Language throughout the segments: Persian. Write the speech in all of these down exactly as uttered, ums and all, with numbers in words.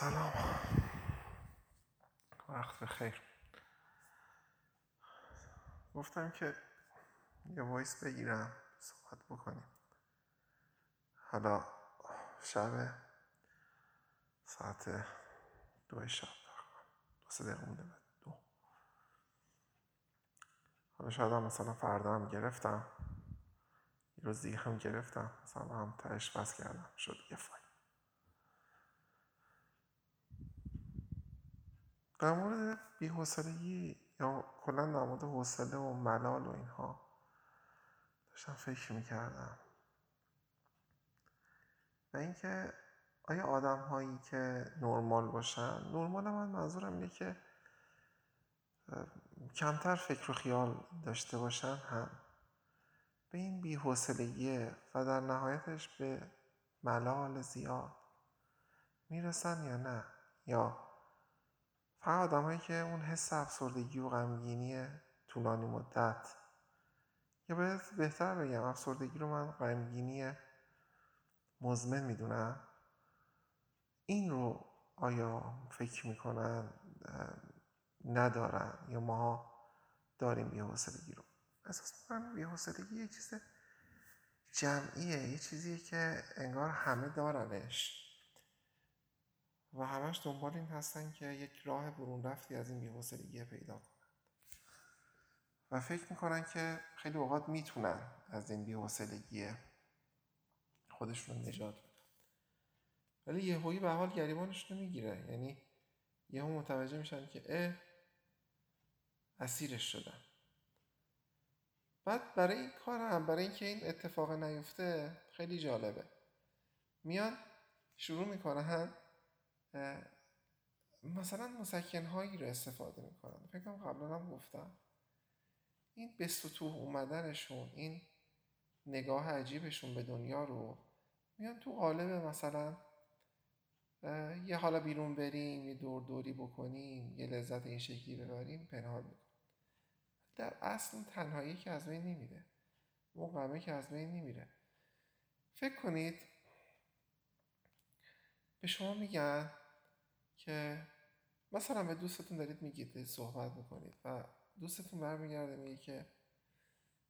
سلام، وقت بخیر. گفتم که یه وایس بگیرم صحبت بکنیم. حالا شب ساعت دو شب تقریبا دو سه دقیقه مونده بعد دو. حالا شاید هم مثلا فردا هم گرفتم، یه روز دیگه هم گرفتم، مثلا هم تهش بس کردم شد یه فایل. در مورد بی‌حوصلگی یا کلا در مورد حوصله و ملال و اینها داشتم فکر میکردم و اینکه آیا آدم هایی که نرمال باشن، نرمال من منظورم اینه که کمتر فکر و خیال داشته باشن، هم به این بی‌حوصلگی و در نهایتش به ملال زیاد میرسن یا نه، یا فقط آدم هایی که اون حس افسردگی و غمگینی طولانی مدت، یا باید بهتر بگم افسردگی رو من غمگینی مزمن میدونم، این رو آیا فکر میکنن ندارن یا ما داریم بی‌حوصلگی رو؟ اساس میکنم بی‌حوصلگی یه چیز جمعیه، یه چیزیه که انگار همه دارنش و همش دنبال این هستن که یک راه برون رفتی از این بی‌حوصلگی پیدا کنن و فکر میکنن که خیلی اوقات میتونن از این بی‌حوصلگی خودشون نجات بدن، ولی یهویی به حال گریبانشون رو میگیره. یعنی یهو متوجه میشن که اه اسیرش شدن. بعد برای این کار هم، برای اینکه این اتفاق نیفته، خیلی جالبه، میان شروع میکنن مثلا مسکن هایی رو استفاده میکنن. فکر کنم قبلا هم گفتم این به سطوح اومدنشون، این نگاه عجیبشون به دنیا رو میان تو قالب مثلا یه حالا بیرون بریم، یه دور دوری بکنیم، یه لذت این شکلی ببریم پنهان میکنن. در اصل تنهایی که از بین نمیره، اون غمه که از بین نمیره. فکر کنید به شما میگن که مثلا به دوستتون دارید میگید صحبت میکنید و دوستتون برمیگرده میگه که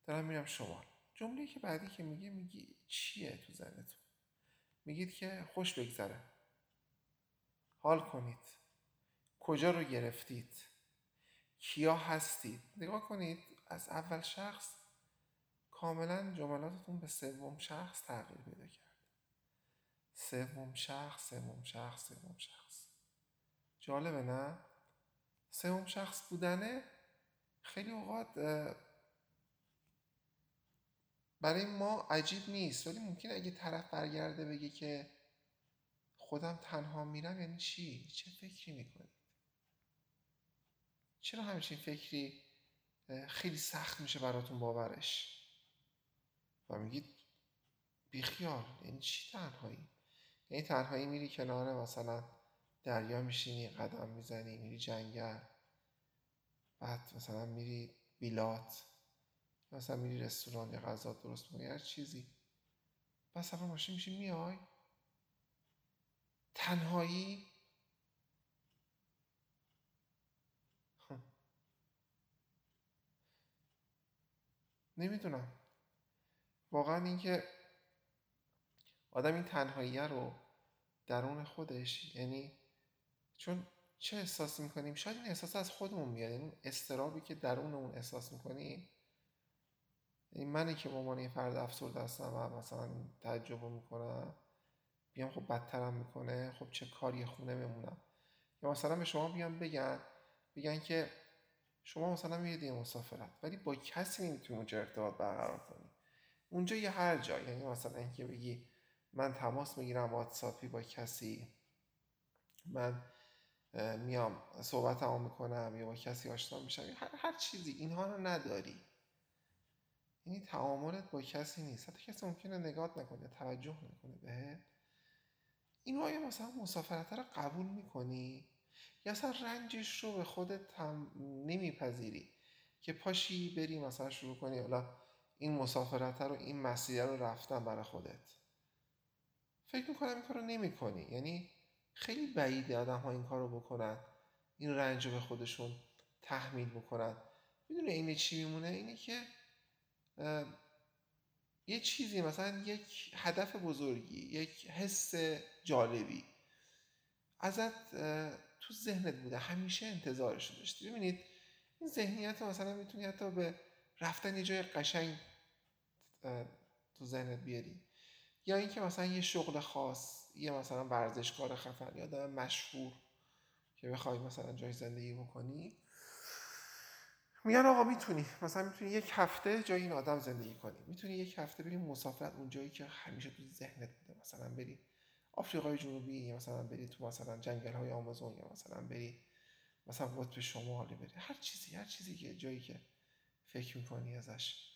دارم میرم شمال. جمله که بعدی که میگه میگی چیه تو ذهنتون؟ میگید که خوش بگذره، حال کنید، کجا رو گرفتید، کیا هستید. نگاه کنید از اول شخص کاملا جملاتتون به سوم شخص تغییر پیدا کرد. سوم شخص، سوم شخص، سوم شخص. جالبه نه؟ سوم شخص بودنه خیلی اوقات برای ما عجیب نیست، ولی ممکنه اگه طرف برگرده بگه که خودم تنها میرم، یعنی چی؟ چه فکری میکنید؟ چرا همچین فکری خیلی سخت میشه براتون باورش و میگید بیخیال، یعنی چی تنهایی؟ یعنی تنهایی میری کناره مثلا دریا میشینی، قدم میزنی، میری جنگل، بعد مثلا میری بیلات، مثلا میری رستوران یا غذا درست میکنی، هر چیزی، بعد سفر ماشین میشی میای. تنهایی نمیدونم واقعا این که آدم این تنهایی رو درون خودش، یعنی چون چه احساس میکنیم؟ شاید این احساس از خودمون میاد، یعنی اضطرابی که درونمون احساس میکنیم. یعنی منی که مامان یه فرد افسرده هستم و مثلا تعجب میکنم، بیام خب بدترم میکنه، خب چه کاری خونه بمونم. یا مثلا به شما بیام بگن بگن که شما مثلا میرید یه مسافرت، ولی با کسی نمیتونی اونجا ارتباط برقرار کنی، اونجا یا هر جا. یعنی مثلا اینکه بگی من تماس میگیرم واتساپی با کسی، من میام صحبت هم میکنم یا با کسی آشنا میشم، هر, هر چیزی، اینها رو نداری. یعنی تعاملت با کسی نیست، حتی کسی ممکنه نگاهت نکنه، توجه نکنه بهت. اینو آیا مثلا مسافرت رو قبول میکنی یا اصلا رنجش رو به خودت هم نمیپذیری که پاشی بری مثلا شروع کنی حالا این مسافرت رو، این مسیر رو رفتن برای خودت؟ فکر میکنم این کار رو نمی کنی. یعنی خیلی بعیده آدم ها این کار رو بکنن، این رنج رو به خودشون تحمیل بکنن. میدونه اینه چی میمونه؟ اینه که یه چیزی، مثلا یک هدف بزرگی، یک حس جالبی ازت تو ذهنت بوده، همیشه انتظارش رو داشتی. ببینید این ذهنیت رو مثلا میتونی حتی به رفتن یه جای قشنگ تو ذهنت بیاری، یا اینکه مثلا یه شغل خاص، یه مثلا ورزشکار خفن یا آدم مشهور که بخوای مثلا جای زندگی بکنی، میگن آقا میتونی مثلا میتونی یک هفته جای این آدم زندگی کنی، میتونی یک هفته بریم مسافرت اون جایی که همیشه تو ذهنت بوده، مثلا بری آفریقای جنوبی، یا مثلا بری تو مثلا جنگل‌های آمازون، یا مثلا بری مثلا قطب شمالی، بری هر چیزی، هر چیزی که جایی که فکر می‌کنی ازش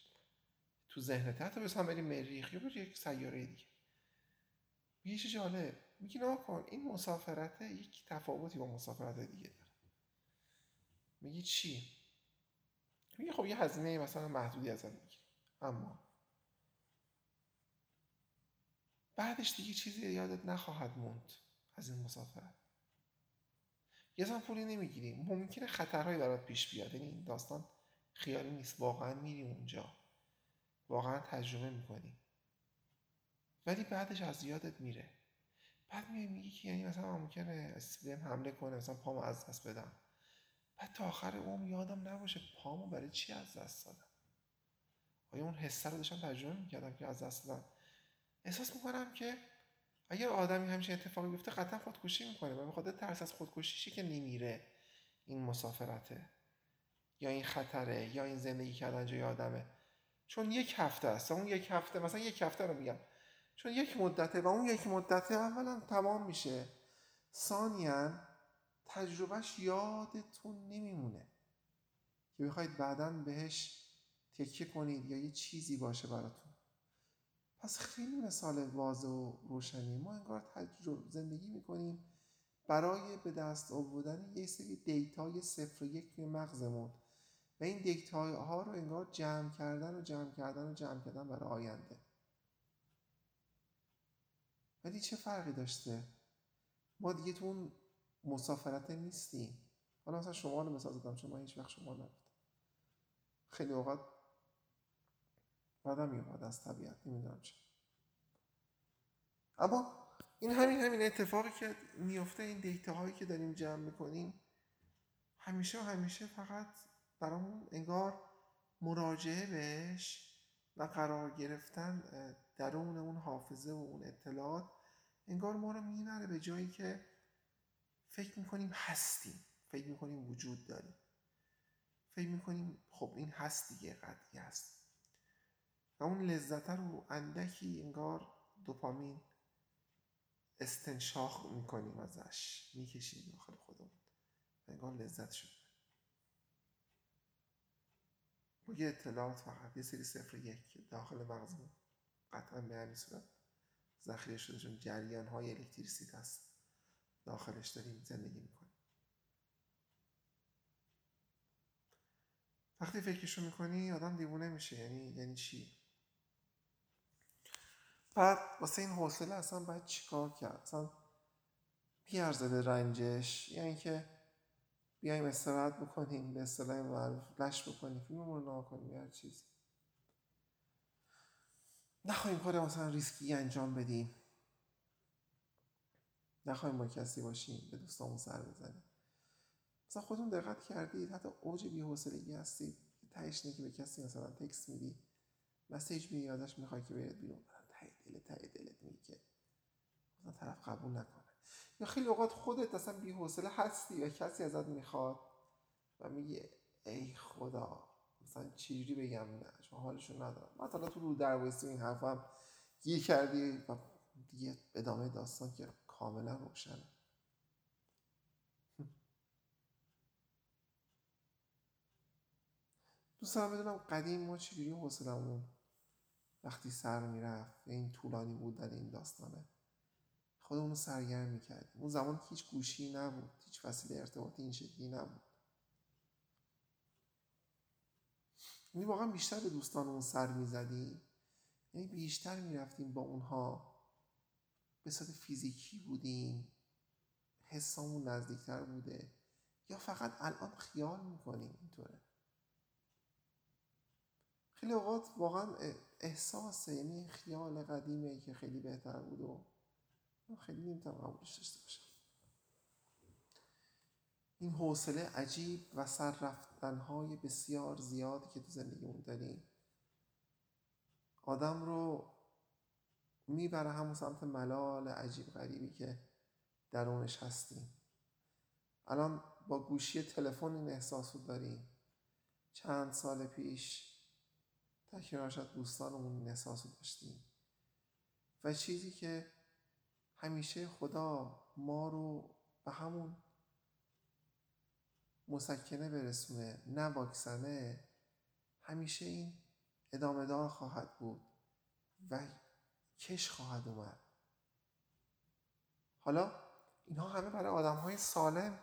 تو ذهنت، حتی مثلا بری مریخ یا بری یک سیاره دیگه. یه چیز جالب میگی نه کن، این مسافرت یک تفاوتی با مسافرت دیگه داره. میگی چی؟ میگی خب یه هزینه مثلا محدودی ازت میگیره، اما بعدش دیگه چیزی یادت نخواهد موند از این مسافرت. یه زمان پولی نمیگیری، ممکنه خطرهایی برات پیش بیاد، یعنی این داستان خیالی نیست، واقعا میری اونجا، واقعا تجربه میکنی، ولی بعدش از یادت میره. بعد میگی میگی که یعنی مثلا ممکنه اسپیم حمله کنه، مثلا پامو از دست بدم، بعد تا آخر عمر یادم نباشه پامو برای چی از دست دادم. آیا اون حسه رو داشتم تجربه میکردم که از دست دادم؟ احساس میکنم که اگر آدمی همچین اتفاقی بیفته قطعا خودکشی میکنه، و بخاطر ترس از خودکشیشی که نمیره این مسافرته، یا این خطره، یا این زندگی کردن جای آدمه. چون یک هفته است، اون یک هفته، مثلا یک هفته رو میگم چون یک مدته و اون یک مدته اولا تمام میشه، ثانیا تجربهش یادتون نمیمونه که بخواید بعداً بهش تکیه کنید یا یه چیزی باشه براتون. پس خیلی مثال واضح و روشنی، ما انگار تجربه زندگی میکنیم برای به دست آوردن یه سری دیتای صفر و یک توی مغزمون، و این دیتاها رو انگار جمع کردن و جمع کردن و جمع کردن برای آینده. ولی چه فرقی داشته؟ ما دیگه تو اون مسافرت نیستیم. حالا مثلا شما رو مثال زدم، چون من هیچ وقت شما نبودم. خیلی اوقات بعدم میومد از طبیعت، نمیدونم چه. اما این همین همین اتفاقی که میفته، این دیتاهایی که داریم جمع میکنیم، همیشه و همیشه فقط برامون انگار مراجعه بهش و قرار گرفتن درون اون حافظه و اون اطلاعات انگار ما رو میبره به جایی که فکر میکنیم هستیم، فکر میکنیم وجود داریم، فکر میکنیم خب این هست دیگه، قطعی هست، و اون لذت رو اندکی انگار دوپامین استنشاق میکنیم ازش، میکشیم داخل خودمون، انگار لذت شد با یه اطلاعات، فقط یه سری صفر یک داخل مغزمون قطعا به همین صورت ذخیره شده، چون جریان های الکتریسیته است داخلش داریم زندگی میکنیم. وقتی فکرشو میکنی آدم دیوونه میشه. یعنی یعنی چی؟ بعد واسه این حوصله اصلا باید چیکار کرد؟ اصلا بیارزه به رنجش، یعنی که بیاییم استراحت بکنیم، به اصطلاح معروف لش بکنیم، فیلممون رو نگاه کنیم، هر چیزی نخواهیم کار مثلا ریسکی انجام بدیم، نخواهیم با کسی باشیم، به دوستامون سر بزنیم. مثلا خودتون دقت کردید حتی اوج بی‌حوصلگی هستید، تهش اینه که به کسی مثلا تکست میدی، مسیج میدی، ازش میخوای که بیاد بیرون، ته دلت ته دلت میگه که مثلا طرف قبول نکنه، یا خیلی اوقات خودت اصلا بی‌حوصله هستی و کسی ازت میخواد و میگه ای خدا مثلا چجوری بگم نه، چون حالشون ندارم. مثلا تو رو در وایسی این حرفا هم گیر کردی و دیگه ادامه داستان که کاملا روشنه. دوست دارم بدونم قدیم ما چجوری حوصله‌مون وقتی سر میرفت، این طولانی بودن این داستانه، خودمون رو سرگرم میکردیم. اون زمان که هیچ گوشی نبود، هیچ وسیله ارتباطی این شکلی نبود، یعنی واقعا بیشتر به دوستانمون سر میزدیم، یعنی بیشتر میرفتیم با اونها، به صورت فیزیکی بودیم، حسامون نزدیکتر بوده یا فقط الان خیال میکنیم اینطوره؟ خیلی اوقات واقعا احساسه، یعنی خیال قدیمه که خیلی بهتر بود و خیلی نمیتونم قبولش داشته باشم. این حوصله عجیب و سر رفتنهای بسیار زیادی که تو زندگیمون داریم آدم رو میبره همون سمت ملال عجیب غریبی که درونش هستیم. الان با گوشی تلفن این احساس رو داریم. چند سال پیش تکرار شد دوستانمون این احساس رو داشتیم و چیزی که همیشه خدا ما رو به همون مسکنه برسونه، نه واکسنه، همیشه این ادامه دار خواهد بود و کش خواهد اومد. حالا اینها همه برای آدم‌های سالم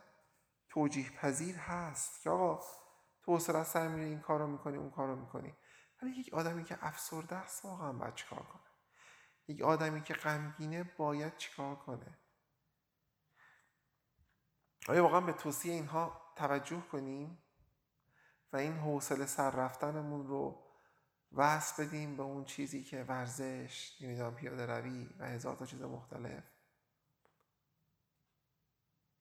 توجیه پذیر هست که آقا تو اصلا سر میره این کارو میکنی اون کارو میکنی، ولی یک آدمی که افسرده است واقعا باید چیکار کنه؟ یک آدمی که غمگینه باید چیکار کنه؟ آیا واقعا به توصیه اینها توجه کنیم و این حوصله سر رفتنمون رو وصل بدیم به اون چیزی که ورزش، نمیدونم پیاده روی و هزار تا چیز مختلف؟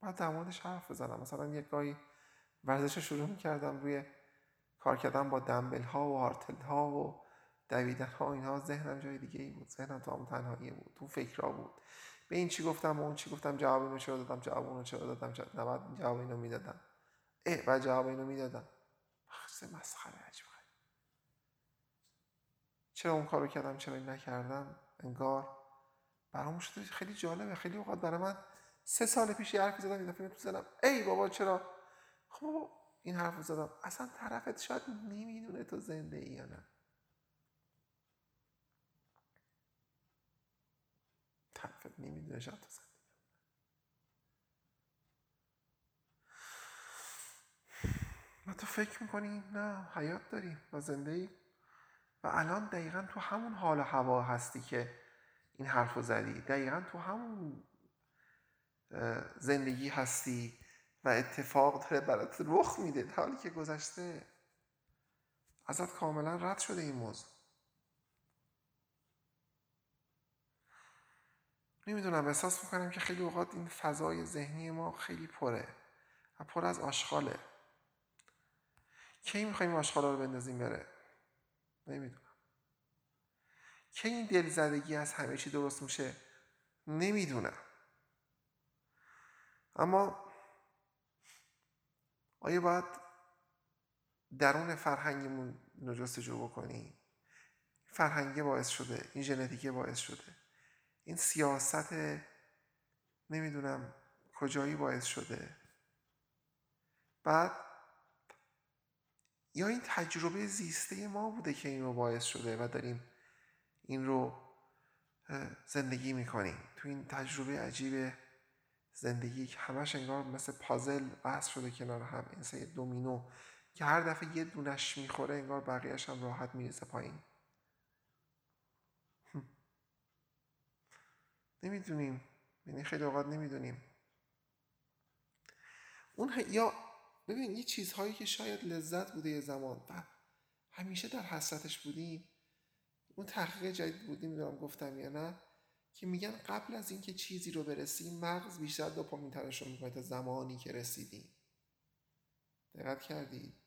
بعد در موردش حرف بزنم. مثلا یک گاهی ورزش رو شروع میکردم، روی کار کردم با دمبل ها و هارتل ها و دویدن ها اینها، ذهنم جای دیگه ای بود، ذهنم تو هم تنهایی بود، تو فکرها بود، به این چی گفتم و اون چی گفتم، جواب اینو چرا دادم، جواب اونو چرا دادم، چرا نباید جواب اینو میدادم اه و جواب اینو میدادم خیلی مسخره عجیب خیلی. چرا اون کارو کردم، چرا این نکردم، انگار برام شده خیلی جالبه. خیلی اوقات برای من سه سال پیش یه حرفی زدم، این دفعه تو زدم ای بابا چرا، خب این حرفو زدم، اصلا طرفت شاید نمیدونه تو زنده ای یا نه. طرفت نمیدونه شاید تو زنده ای. ما تو فکر میکنی نه حیات داری و زنده ای و الان دقیقا تو همون حال و هوا هستی که این حرفو زدی، دقیقا تو همون زندگی هستی و اتفاق داره برات رخ میده، در حالی که گذشته ازت کاملا رد شده این موضوع. نمیدونم، احساس میکنم که خیلی اوقات این فضای ذهنی ما خیلی پره و پر از آشغاله. کی میخوایم آشغالا رو بندازیم بره؟ نمیدونم. کی این دلزدگی از همه چی درست میشه؟ نمیدونم. اما آیا باید درون فرهنگمون جستجو بکنیم؟ فرهنگه باعث شده، این ژنتیکه باعث شده، این سیاست نمیدونم کجایی باعث شده. بعد یا این تجربه زیسته ما بوده که این رو باعث شده و داریم این رو زندگی میکنیم تو این تجربه عجیبه زندگی که همش انگار مثل پازل وصل شده کنار هم، این سه دومینو که هر دفعه یه دونش میخوره انگار بقیه‌اش هم راحت میریزه پایین. نمیدونیم، یعنی خیلی اوقات نمیدونیم اون ه... یا ببین یه چیزهایی که شاید لذت بوده یه زمان و همیشه در حسرتش بودیم، اون تحقیق جدید بود نمیدونم گفتم یا نه که میگن قبل از اینکه چیزی رو برسیم مغز بیشتر دوپامین ترشح میکنه تا زمانی که رسیدیم. دقت کردید؟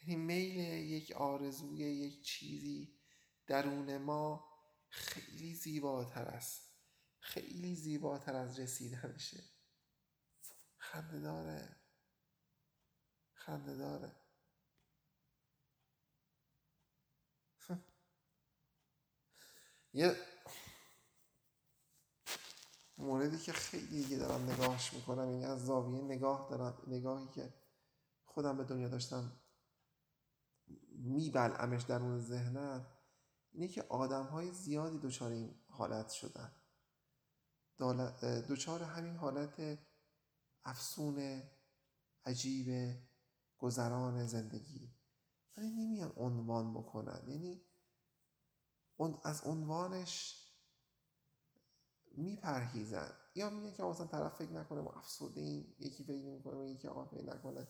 یعنی میل یک آرزوی یک چیزی درون ما خیلی زیباتر است، خیلی زیباتر از رسیدنشه. خنده داره، خنده داره. یه موردی که خیلی دیگه دارم نگاهش میکنم، این از زاویه نگاه دارم، نگاهی که خودم به دنیا داشتم میبلعمش درون ذهنم، اینه که آدم‌های زیادی دچار این حالت شدن، دچار همین حالت افسون عجیب گذران زندگی، ولی نمیان عنوان بکنن، یعنی از عنوانش میپرهیزن یا میگن که مثلا طرف فکر نکنه ما افسرده‌ایم، یکی فکر می‌کنه یکی آقا فکر نکنه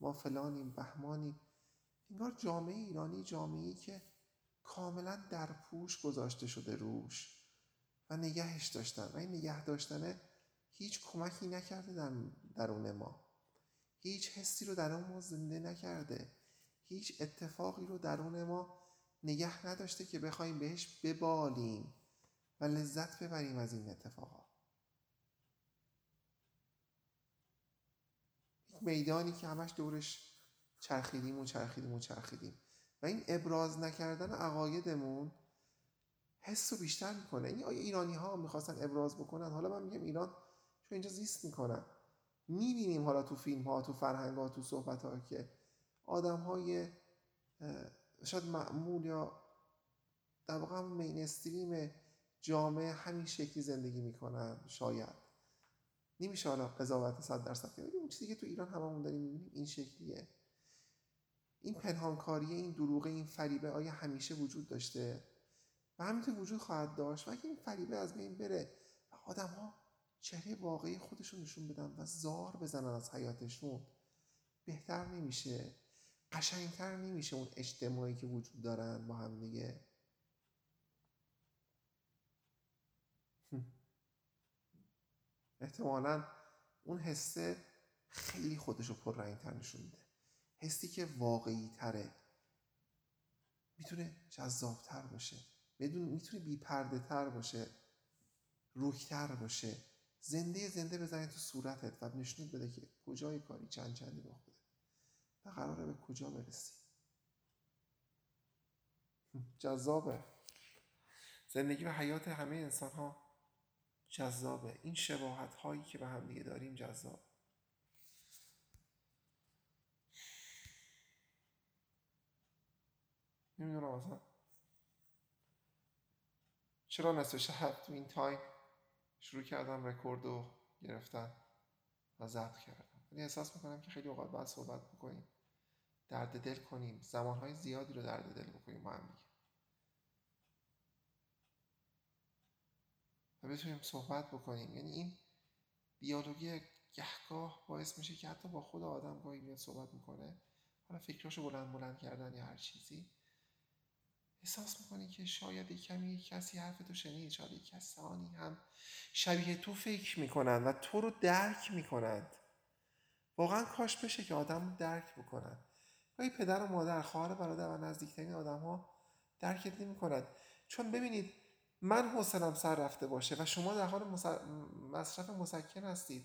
ما فلانیم بهمانیم. انگار جامعه ایرانی جامعه‌ای که کاملا در پوش گذاشته شده روش و نگهش داشتن و این نگه داشتنه هیچ کمکی نکرده در درون ما، هیچ حسی رو درون ما زنده نکرده، هیچ اتفاقی رو درون ما نگه نداشته که بخوایم بهش ببالیم و لذت ببریم از این اتفاقا. یک میدانی که همش دورش چرخیدیم و چرخیدیم و چرخیدیم و این ابراز نکردن عقایدمون حس رو بیشتر میکنه. این ایرانی ها میخواستن ابراز بکنن، حالا من میگم ایران چون اینجا زیست میکنن، میبینیم حالا تو فیلم ها، تو فرهنگ ها، تو صحبت ها که آدم های شاید معمول یا در واقع مینستریم جامعه همین شکلی زندگی میکنن. شاید نمیشه حالا قضاوت صد درصد کنیم، اون چیزی که تو ایران هممون داریم میبینیم این شکلیه. این پنهانکاریه، این دروغه، این فریبه آیا همیشه وجود داشته و همینطور وجود خواهد داشت؟ و اگه این فریبه از بین بره و آدم ها چهره واقعی خودشون نشون بدن و زار بزنن از حیاتشون، بهتر نمیشه؟ قشنگتر نمیشه اون اجتماعی که وجود دارن با هم دیگه؟ احتمالاً اون حسه خیلی خودشو پررنگتر نشون میده، حسی که واقعی تره، میتونه جذابتر باشه، میتونه بیپرده تر باشه، روکتر باشه، زنده زنده بزنه تو صورتت و نشون بده که کجای کاری چند چندی راه بده و قراره به کجا برسی. جذابه زندگی و حیات همه انسان ها، جذابه این شباهت هایی که به هم دیگه داریم، جذاب. نمیدونم اصلا چرا نصف شب تو این تایم شروع کردم رکورد رو گرفتن و ضبط کردم، ولی احساس میکنم که خیلی اوقات باید صحبت بکنیم، درد دل کنیم، زمانهای زیادی رو درد دل بکنیم با هم دیگه و بتونیم صحبت بکنیم. یعنی این دیالوگی گهگاه باعث میشه که حتی با خود آدم گاهی میاد صحبت میکنه، حالا فکراشو بلند بلند کردن یا هر چیزی، احساس میکنی که شاید یک کمی یک کسی حرفتو شنید، شاید یک کسانی هم شبیه تو فکر میکنند و تو رو درک میکنند. واقعا کاش بشه که آدم درک بکنند. ولی پدر و مادر، خواهر و برادر و نزدیکترین آدم ها درکت نمیکنند. چون ببینید من حوصله‌ام سر رفته باشه و شما در حال مصرف مسکن هستید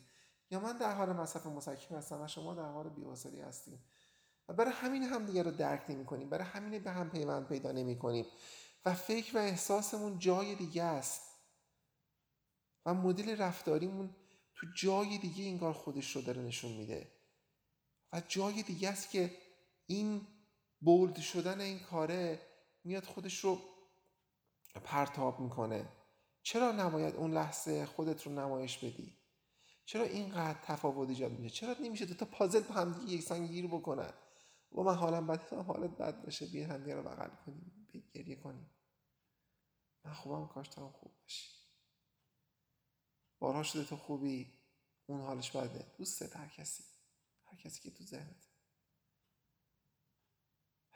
یا من در حال مصرف مسکن هستم و شما در حال بی‌حوصلگی هستید و برای همین هم دیگه رو درک نمی کنیم، برای همین به هم پیوند پیدا نمی کنیم و فکر و احساسمون جای دیگه است و مدل رفتاریمون تو جای دیگه انگار خودش رو داره نشون میده و جای دیگه است که این بولد شدن این کاره میاد خودش رو پرتاب میکنه. چرا نباید اون لحظه خودت رو نمایش بدی؟ چرا اینقدر تفاوت ایجاد میشه؟ چرا نمیشه دوتا پازل با هم دیگه یکسان گیر بکنن؟ و من حالم بده، حالت بد باشه، بیاین همدیگه رو بغل کنیم، گریه کنیم. من خوبم، کاش تو هم خوب باشی. بارها شده تو خوبی، اون حالش بده. دوستت هر کسی، هر کسی که تو ذهنت.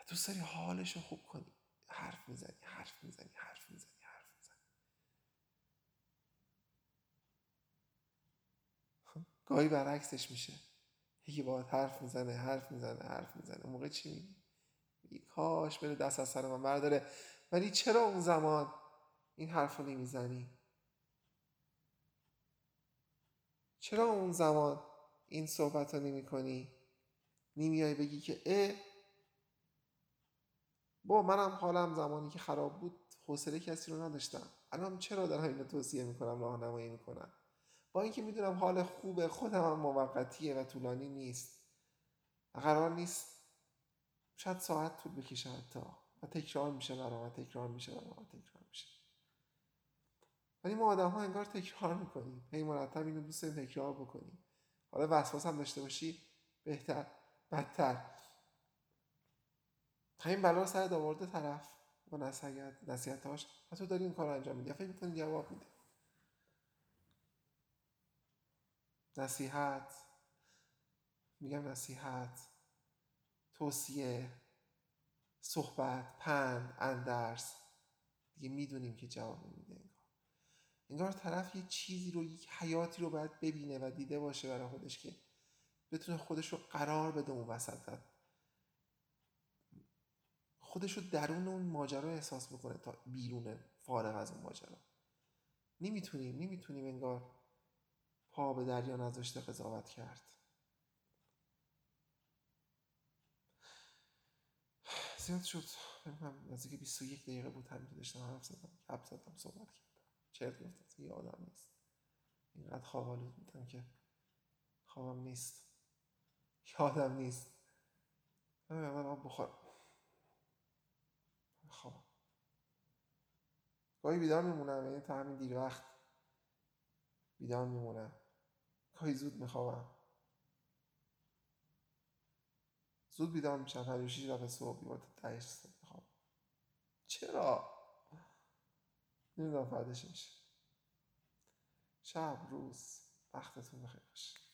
تو سری حالش رو خوب کنی. حرف میزنی، حرف میزنی، حرف میزنی، حرف میزنی. گاهی برعکسش میشه. یکی باید حرف میزنه، حرف میزنه، حرف میزنه. اون موقع چی میگی؟ میگی کاش بره دست از سر من برداره. ولی چرا اون زمان این حرف رو نمیزنی؟ چرا اون زمان این صحبت رو نمی کنی؟ نمیای بگی که اه با منم حالم زمانی که خراب بود حوصله کسی رو نداشتم، الان چرا دارم اینو توصیه میکنم، راهنمایی میکنم، با اینکه میدونم حال خوبه خودم هم موقتیه و طولانی نیست و قرار نیست شاید ساعت طول بکشه حتی و تکرار میشه برام و تکرار میشه برام و تکرار میشه. ولی ما آدم ها انگار تکرار میکنیم، هی مرتب اینو دوست داریم تکرار بکنیم. حالا وسواس هم داشته باشی بهتر بدتر، همین بلا سر آورده طرف با نصیحتاش و تو داری این کار انجام میدی، فکر میکنی جواب میده. نصیحت، میگم نصیحت، توصیه، صحبت، پند، اندرس، دیگه میدونیم که جواب نمیده. انگار انگار طرف یه چیزی رو، یک حیاتی رو باید ببینه و دیده باشه برای خودش که بتونه خودش رو قرار بده اون وسطت، خودش رو درون اون ماجرا احساس بکنه تا بیرون فارغ از اون ماجرا. نمیتونیم نمیتونیم انگار پا به دریا نذاشته قضاوت کرد. زیاد شد، نزدیک بیست و یک دقیقه بود همین که داشتم حرف زدم، حرف زدم، صحبت کردم، چرت گفتم، یادم نیست. اینقدر خواب آلود بودم که خوابم نیست، یادم نیست. من من آب بخورم، خوابم. گاهی بیدار میمونم، یعنی تا همین دیر وقت بیدار میمونم، گاهی زود میخوابم، زود بیدار میشم، همیشه رفت صبح بیدار تا دهش صبح میخوابم. چرا؟ نمیدونم فرداش میشه. شب، روز، وقتتون بخیر باشه.